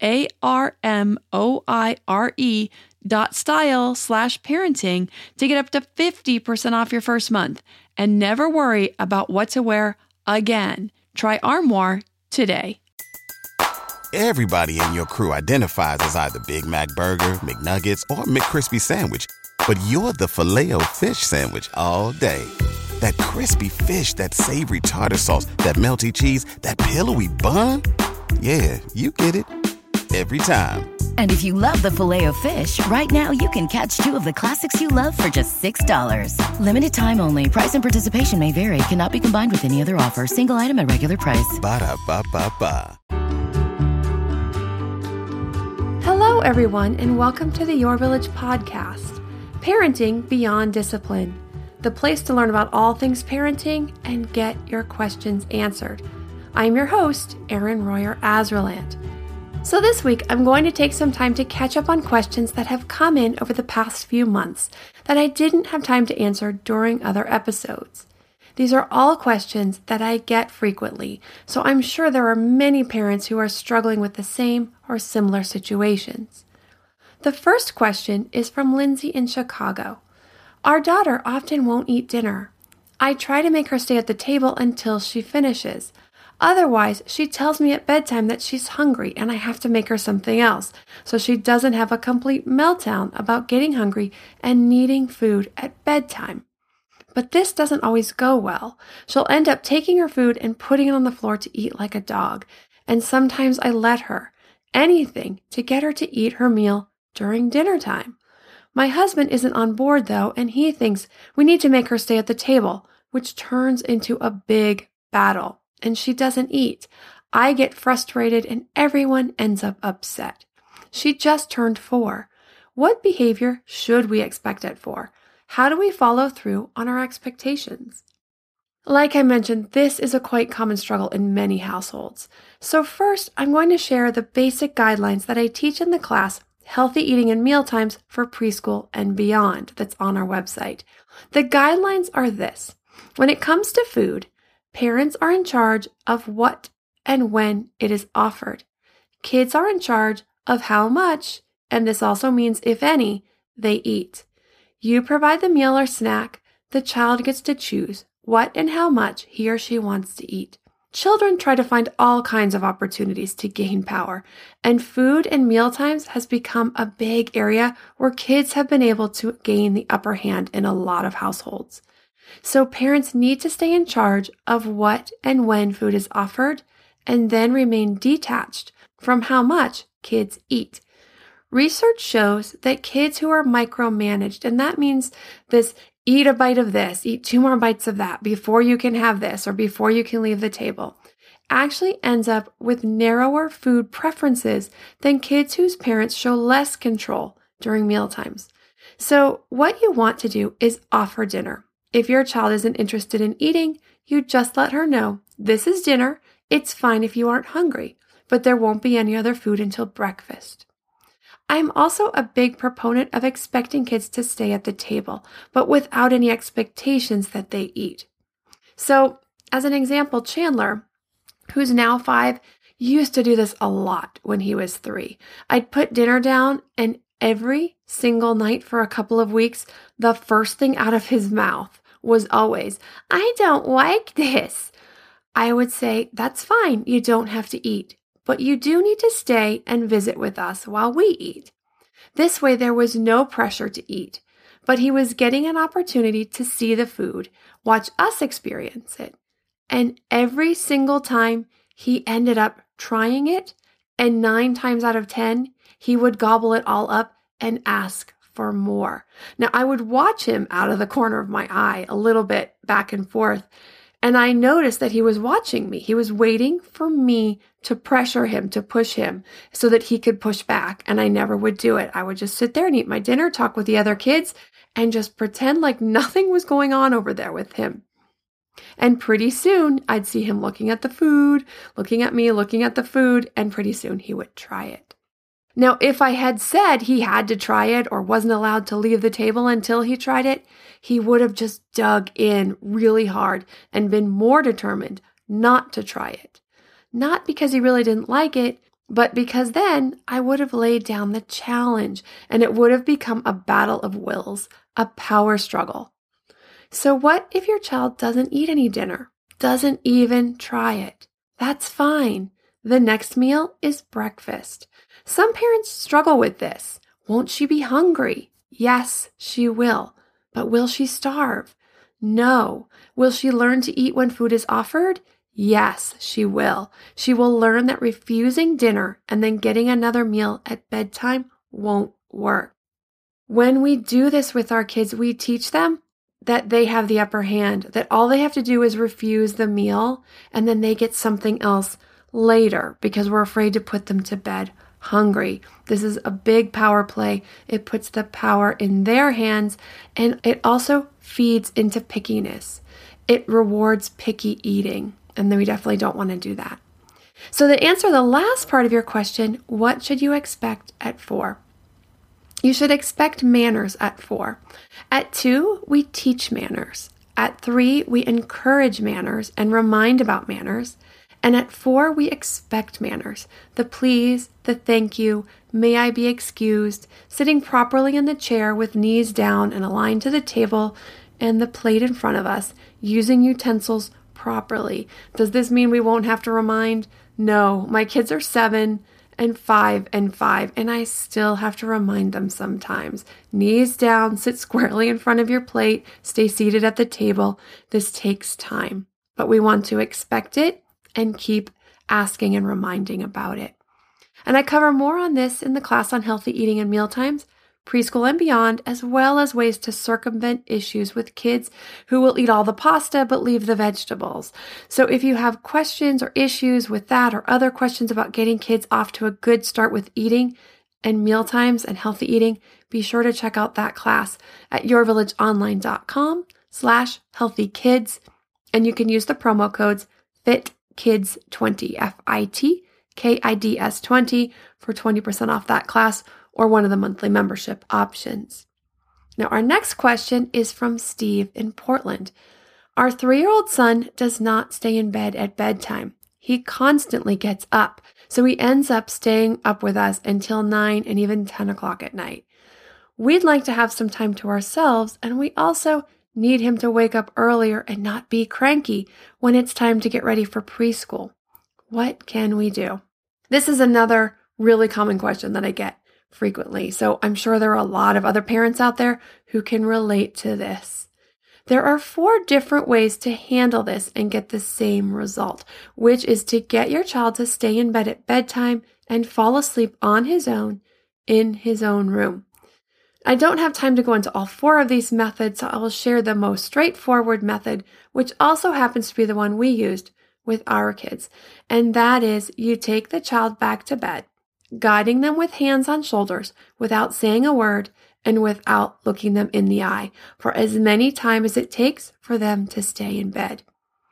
ARMOIRE.style/parenting to get up to 50% off your first month and never worry about what to wear again. Try Armoire today. Everybody in your crew identifies as either Big Mac Burger, McNuggets, or McCrispy Sandwich, but you're the Filet-O-Fish Sandwich all day. That crispy fish, that savory tartar sauce, that melty cheese, that pillowy bun. Yeah, you get it. Every time. And if you love the Filet-O-Fish, right now you can catch 2 of the classics you love for just $6. Limited time only. Price and participation may vary. Cannot be combined with any other offer. Single item at regular price. Ba-da-ba-ba-ba. Hello, everyone, and welcome to the Your Village podcast, Parenting Beyond Discipline, the place to learn about all things parenting and get your questions answered. I'm your host, Erin Royer-Azrelant. So this week, I'm going to take some time to catch up on questions that have come in over the past few months that I didn't have time to answer during other episodes. These are all questions that I get frequently, so I'm sure there are many parents who are struggling with the same or similar situations. The first question is from Lindsay in Chicago. Our daughter often won't eat dinner. I try to make her stay at the table until she finishes. Otherwise, she tells me at bedtime that she's hungry and I have to make her something else, so she doesn't have a complete meltdown about getting hungry and needing food at bedtime. But this doesn't always go well. She'll end up taking her food and putting it on the floor to eat like a dog, and sometimes I let her, anything to get her to eat her meal during dinner time. My husband isn't on board though, and he thinks we need to make her stay at the table, which turns into a big battle. And she doesn't eat. I get frustrated and everyone ends up upset. She just turned 4. What behavior should we expect at 4? How do we follow through on our expectations? Like I mentioned, this is a quite common struggle in many households. So first, I'm going to share the basic guidelines that I teach in the class Healthy Eating and Meal Times for Preschool and Beyond that's on our website. The guidelines are this. When it comes to food, parents are in charge of what and when it is offered. Kids are in charge of how much, and this also means if any, they eat. You provide the meal or snack. The child gets to choose what and how much he or she wants to eat. Children try to find all kinds of opportunities to gain power, and food and mealtimes has become a big area where kids have been able to gain the upper hand in a lot of households. So parents need to stay in charge of what and when food is offered and then remain detached from how much kids eat. Research shows that kids who are micromanaged, and that means this eat a bite of this, eat 2 more bites of that before you can have this or before you can leave the table, actually ends up with narrower food preferences than kids whose parents show less control during mealtimes. So what you want to do is offer dinner. If your child isn't interested in eating, you just let her know, this is dinner, it's fine if you aren't hungry, but there won't be any other food until breakfast. I'm also a big proponent of expecting kids to stay at the table, but without any expectations that they eat. So, as an example, Chandler, who's now 5, used to do this a lot when he was 3. I'd put dinner down, and every single night for a couple of weeks, the first thing out of his mouth was always, "I don't like this." I would say, "That's fine, you don't have to eat, but you do need to stay and visit with us while we eat." This way, there was no pressure to eat, but he was getting an opportunity to see the food, watch us experience it. And every single time, he ended up trying it, and 9 times out of 10, he would gobble it all up and ask for more. Now, I would watch him out of the corner of my eye a little bit back and forth, and I noticed that he was watching me. He was waiting for me to pressure him, to push him so that he could push back, and I never would do it. I would just sit there and eat my dinner, talk with the other kids, and just pretend like nothing was going on over there with him. And pretty soon, I'd see him looking at the food, looking at me, looking at the food, and pretty soon he would try it. Now, if I had said he had to try it or wasn't allowed to leave the table until he tried it, he would have just dug in really hard and been more determined not to try it. Not because he really didn't like it, but because then I would have laid down the challenge and it would have become a battle of wills, a power struggle. So what if your child doesn't eat any dinner, doesn't even try it? That's fine. The next meal is breakfast. Some parents struggle with this. Won't she be hungry? Yes, she will. But will she starve? No. Will she learn to eat when food is offered? Yes, she will. She will learn that refusing dinner and then getting another meal at bedtime won't work. When we do this with our kids, we teach them that they have the upper hand, that all they have to do is refuse the meal, and then they get something else later because we're afraid to put them to bed hungry. This is a big power play. It puts the power in their hands, and it also feeds into pickiness. It rewards picky eating, and then we definitely don't want to do that. So to answer the last part of your question, what should you expect at 4? You should expect manners at 4. At 2, we teach manners. At 3, we encourage manners and remind about manners. And at 4, we expect manners. The please, the thank you, may I be excused, sitting properly in the chair with knees down and aligned to the table and the plate in front of us, using utensils properly. Does this mean we won't have to remind? No, my kids are 7. And 5 and 5, and I still have to remind them sometimes. Knees down, sit squarely in front of your plate, stay seated at the table. This takes time, but we want to expect it and keep asking and reminding about it. And I cover more on this in the class on healthy eating and mealtimes, preschool and beyond, as well as ways to circumvent issues with kids who will eat all the pasta but leave the vegetables. So if you have questions or issues with that or other questions about getting kids off to a good start with eating and mealtimes and healthy eating, be sure to check out that class at yourvillageonline.com/healthykids. And you can use the promo codes FITKIDS20, FITKIDS20 for 20% off that class or one of the monthly membership options. Now, our next question is from Steve in Portland. Our 3-year-old son does not stay in bed at bedtime. He constantly gets up, so he ends up staying up with us until 9 and even 10 o'clock at night. We'd like to have some time to ourselves, and we also need him to wake up earlier and not be cranky when it's time to get ready for preschool. What can we do? This is another really common question that I get frequently. So I'm sure there are a lot of other parents out there who can relate to this. There are 4 different ways to handle this and get the same result, which is to get your child to stay in bed at bedtime and fall asleep on his own in his own room. I don't have time to go into all 4 of these methods, so I will share the most straightforward method, which also happens to be the one we used with our kids. And that is you take the child back to bed, guiding them with hands on shoulders without saying a word and without looking them in the eye for as many times as it takes for them to stay in bed.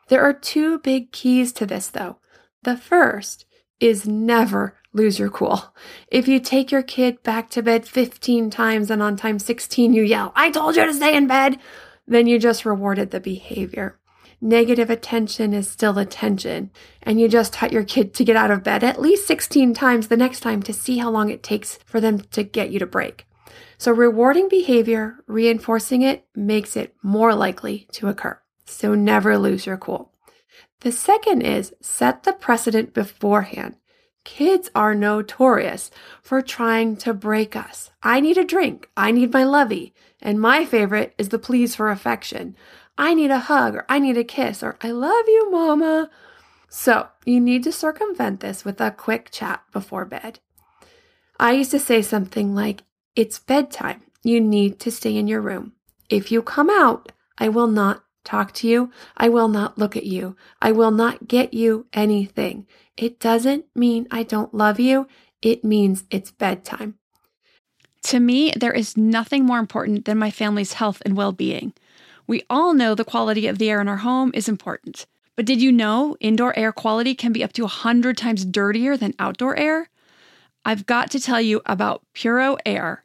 There are 2 big keys to this, though. The first is never lose your cool. If you take your kid back to bed 15 times and on time 16 you yell, "I told you to stay in bed," then you just rewarded the behavior. Negative attention is still attention, and you just taught your kid to get out of bed at least 16 times the next time to see how long it takes for them to get you to break. So rewarding behavior, reinforcing it, makes it more likely to occur. So never lose your cool. The second is set the precedent beforehand. Kids are notorious for trying to break us. I need a drink. I need my lovey. And my favorite is the pleas for affection. I need a hug, or I need a kiss, or I love you, mama. So you need to circumvent this with a quick chat before bed. I used to say something like, "It's bedtime. You need to stay in your room. If you come out, I will not talk to you. I will not look at you. I will not get you anything. It doesn't mean I don't love you. It means it's bedtime." To me, there is nothing more important than my family's health and well-being. We all know the quality of the air in our home is important. But did you know indoor air quality can be up to 100 times dirtier than outdoor air? I've got to tell you about Puro Air.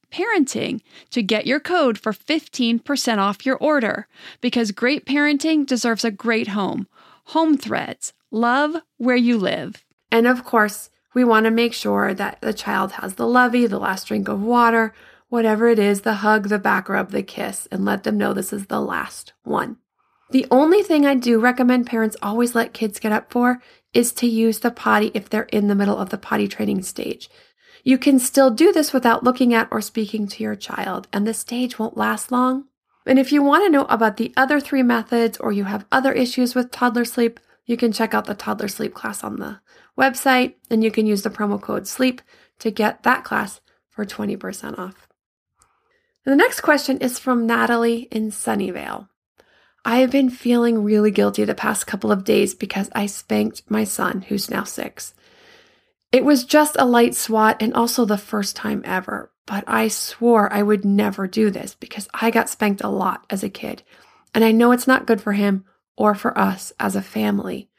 to get your code for 15% off your order, because great parenting deserves a great home. HomeThreads, love where you live. And of course, we want to make sure that the child has the lovey, the last drink of water, whatever it is, the hug, the back rub, the kiss, and let them know this is the last one. The only thing I do recommend parents always let kids get up for is to use the potty if they're in the middle of the potty training stage. You can still do this without looking at or speaking to your child, and the stage won't last long. And if you want to know about the other 3 methods, or you have other issues with toddler sleep, you can check out the toddler sleep class on the website, and you can use the promo code SLEEP to get that class for 20% off. And the next question is from Natalie in Sunnyvale. I have been feeling really guilty the past couple of days because I spanked my son, who's now 6. It was just a light swat and also the first time ever, but I swore I would never do this because I got spanked a lot as a kid, and I know it's not good for him or for us as a family.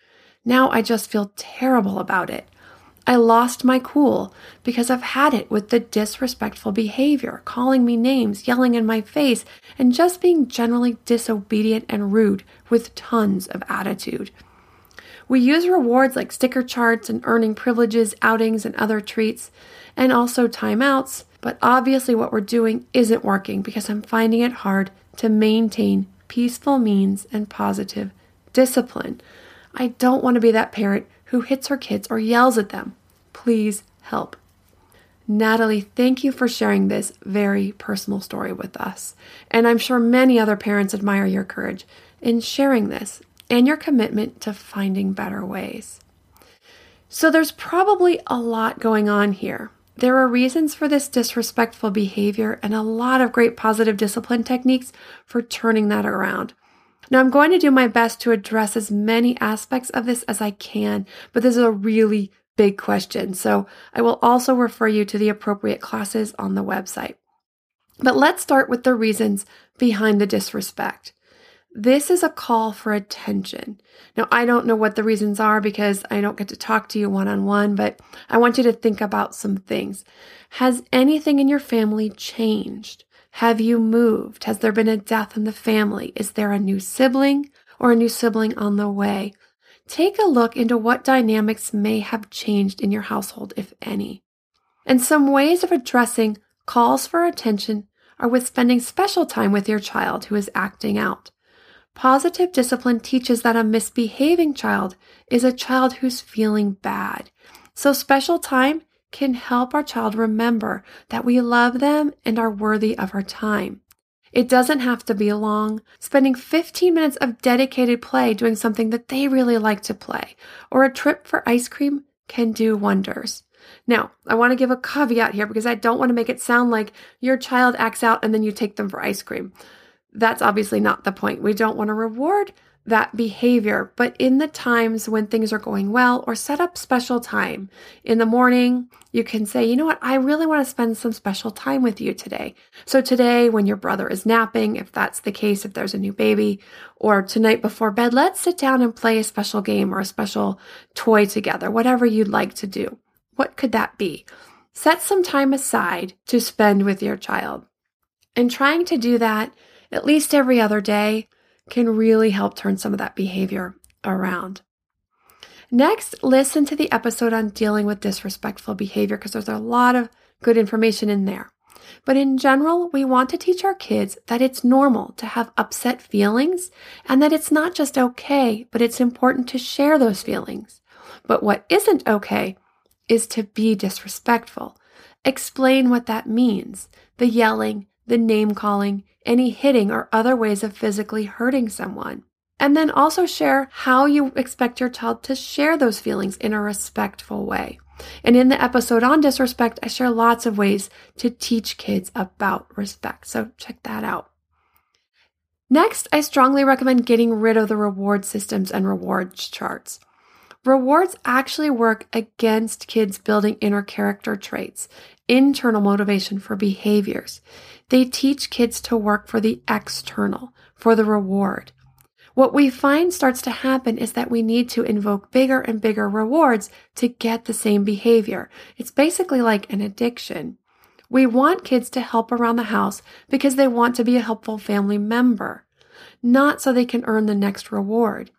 Now I just feel terrible about it. I lost my cool because I've had it with the disrespectful behavior, calling me names, yelling in my face, and just being generally disobedient and rude with tons of attitude. We use rewards like sticker charts and earning privileges, outings, and other treats, and also timeouts, but obviously what we're doing isn't working because I'm finding it hard to maintain peaceful means and positive discipline. I don't want to be that parent who hits her kids or yells at them. Please help. Natalie, thank you for sharing this very personal story with us. And I'm sure many other parents admire your courage in sharing this and your commitment to finding better ways. So there's probably a lot going on here. There are reasons for this disrespectful behavior and a lot of great positive discipline techniques for turning that around. Now, I'm going to do my best to address as many aspects of this as I can, but this is a really big question, so I will also refer you to the appropriate classes on the website. But let's start with the reasons behind the disrespect. This is a call for attention. Now, I don't know what the reasons are because I don't get to talk to you one-on-one, but I want you to think about some things. Has anything in your family changed? Have you moved? Has there been a death in the family? Is there a new sibling or a new sibling on the way? Take a look into what dynamics may have changed in your household, if any. And some ways of addressing calls for attention are with spending special time with your child who is acting out. Positive discipline teaches that a misbehaving child is a child who's feeling bad. So special time can help our child remember that we love them and are worthy of our time. It doesn't have to be long. Spending 15 minutes of dedicated play doing something that they really like to play, or a trip for ice cream can do wonders. Now, I want to give a caveat here because I don't want to make it sound like your child acts out and then you take them for ice cream. That's obviously not the point. We don't want to reward that behavior, but in the times when things are going well, or set up special time in the morning, you can say, you know what, I really want to spend some special time with you today. So today when your brother is napping, if that's the case, if there's a new baby, or tonight before bed, let's sit down and play a special game or a special toy together, whatever you'd like to do. What could that be? Set some time aside to spend with your child. And trying to do that at least every other day can really help turn some of that behavior around. Next, listen to the episode on dealing with disrespectful behavior because there's a lot of good information in there. But in general, we want to teach our kids that it's normal to have upset feelings and that it's not just okay, but it's important to share those feelings. But what isn't okay is to be disrespectful. Explain what that means, the yelling, the name calling, any hitting or other ways of physically hurting someone. And then also share how you expect your child to share those feelings in a respectful way. And in the episode on disrespect, I share lots of ways to teach kids about respect. So check that out. Next, I strongly recommend getting rid of the reward systems and rewards charts. Rewards actually work against kids building inner character traits, internal motivation for behaviors. They teach kids to work for the external, for the reward. What we find starts to happen is that we need to invoke bigger and bigger rewards to get the same behavior. It's basically like an addiction. We want kids to help around the house because they want to be a helpful family member, not so they can earn the next reward.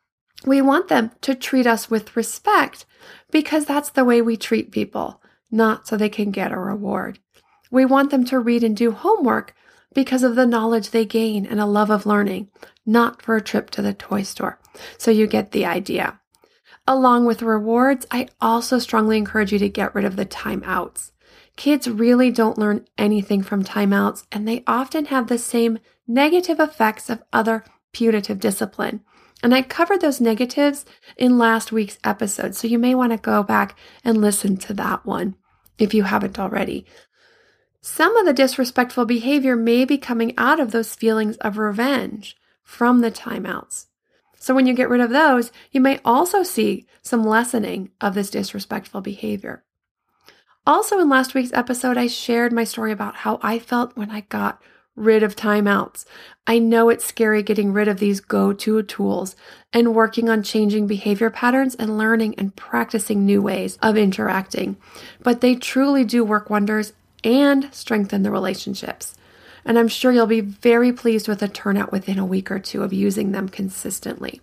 We want them to treat us with respect because that's the way we treat people, not so they can get a reward. We want them to read and do homework because of the knowledge they gain and a love of learning, not for a trip to the toy store. So you get the idea. Along with rewards, I also strongly encourage you to get rid of the timeouts. Kids really don't learn anything from timeouts, and they often have the same negative effects of other punitive discipline. And I covered those negatives in last week's episode, so you may want to go back and listen to that one if you haven't already. Some of the disrespectful behavior may be coming out of those feelings of revenge from the timeouts. So when you get rid of those, you may also see some lessening of this disrespectful behavior. Also in last week's episode, I shared my story about how I felt when I got rid of timeouts. I know it's scary getting rid of these go-to tools and working on changing behavior patterns and learning and practicing new ways of interacting, but they truly do work wonders and strengthen the relationships. And I'm sure you'll be very pleased with the turnout within a week or two of using them consistently.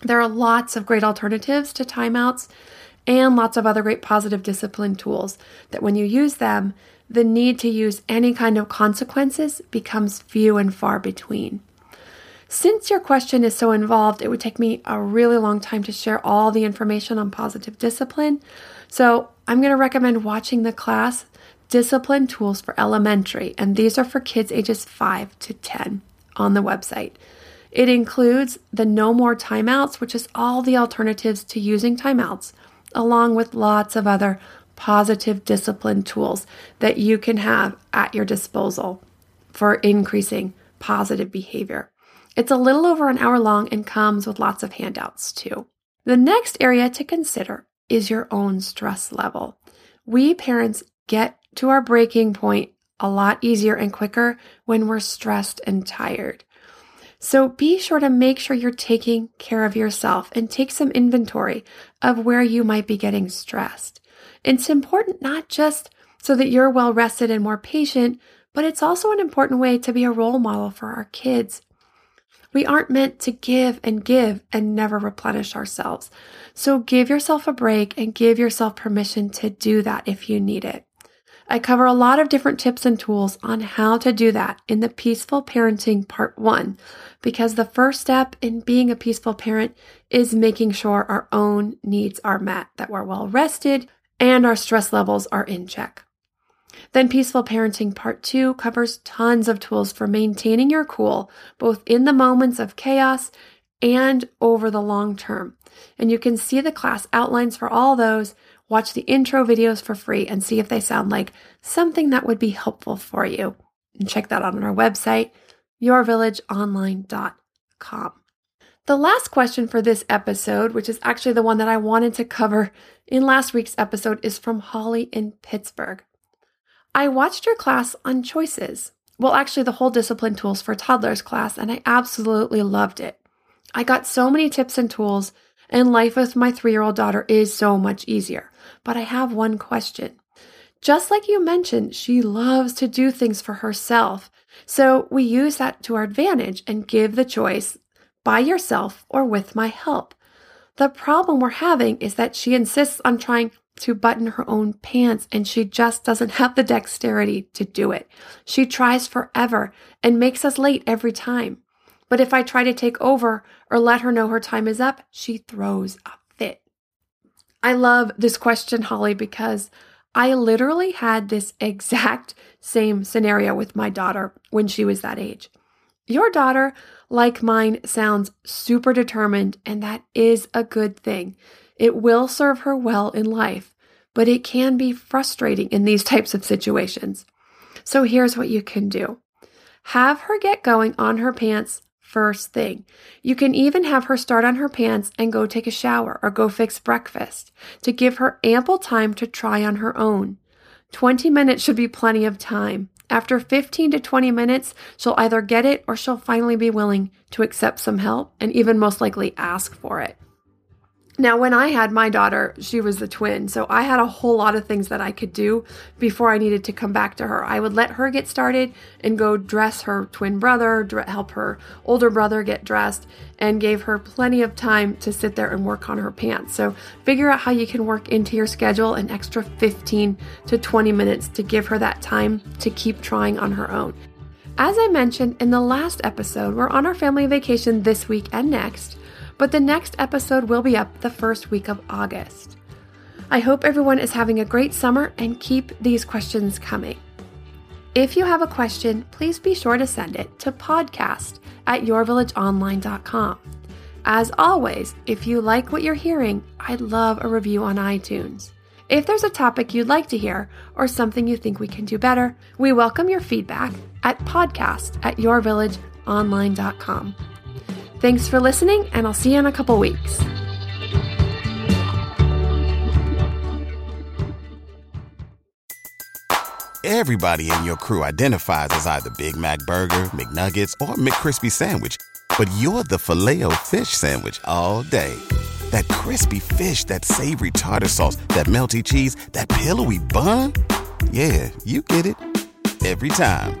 There are lots of great alternatives to timeouts and lots of other great positive discipline tools that when you use them, the need to use any kind of consequences becomes few and far between. Since your question is so involved, it would take me a really long time to share all the information on positive discipline. So I'm going to recommend watching the class Discipline Tools for Elementary, and these are for kids ages 5 to 10 on the website. It includes the No More Timeouts, which is all the alternatives to using timeouts, along with lots of other positive discipline tools that you can have at your disposal for increasing positive behavior. It's a little over an hour long and comes with lots of handouts too. The next area to consider is your own stress level. We parents get to our breaking point a lot easier and quicker when we're stressed and tired. So be sure to make sure you're taking care of yourself and take some inventory of where you might be getting stressed. It's important not just so that you're well rested and more patient, but it's also an important way to be a role model for our kids. We aren't meant to give and never replenish ourselves. So give yourself a break and give yourself permission to do that if you need it. I cover a lot of different tips and tools on how to do that in the Peaceful Parenting Part 1, because the first step in being a peaceful parent is making sure our own needs are met, that we're well rested, and our stress levels are in check. Then Peaceful Parenting Part 2 covers tons of tools for maintaining your cool, both in the moments of chaos and over the long term. And you can see the class outlines for all those. Watch the intro videos for free and see if they sound like something that would be helpful for you. And check that out on our website, yourvillageonline.com. The last question for this episode, which is actually the one that I wanted to cover in last week's episode, is from Holly in Pittsburgh. I watched your class on choices. Well, actually the whole Discipline Tools for Toddlers class, and I absolutely loved it. I got so many tips and tools, and life with my 3-year-old daughter is so much easier. But I have one question. Just like you mentioned, she loves to do things for herself. So we use that to our advantage and give the choice by yourself or with my help. The problem we're having is that she insists on trying to button her own pants, and she just doesn't have the dexterity to do it. She tries forever and makes us late every time. But if I try to take over or let her know her time is up, she throws a fit. I love this question, Holly, because I literally had this exact same scenario with my daughter when she was that age. Your daughter, like mine, sounds super determined, and that is a good thing. It will serve her well in life, but it can be frustrating in these types of situations. So here's what you can do. Have her get going on her pants first thing. You can even have her start on her pants and go take a shower or go fix breakfast to give her ample time to try on her own. 20 minutes should be plenty of time. After 15 to 20 minutes, she'll either get it or she'll finally be willing to accept some help and even most likely ask for it. Now, when I had my daughter, she was the twin, so I had a whole lot of things that I could do before I needed to come back to her. I would let her get started and go dress her twin brother, help her older brother get dressed, and gave her plenty of time to sit there and work on her pants. So figure out how you can work into your schedule an extra 15 to 20 minutes to give her that time to keep trying on her own. As I mentioned in the last episode, we're on our family vacation this week and next, but the next episode will be up the first week of August. I hope everyone is having a great summer and keep these questions coming. If you have a question, please be sure to send it to podcast@yourvillageonline.com. As always, if you like what you're hearing, I'd love a review on iTunes. If there's a topic you'd like to hear or something you think we can do better, we welcome your feedback at podcast@yourvillageonline.com. Thanks for listening, and I'll see you in a couple weeks. Everybody in your crew identifies as either Big Mac Burger, McNuggets, or McCrispy Sandwich. But you're the Filet-O-Fish Sandwich all day. That crispy fish, that savory tartar sauce, that melty cheese, that pillowy bun. Yeah, you get it. Every time.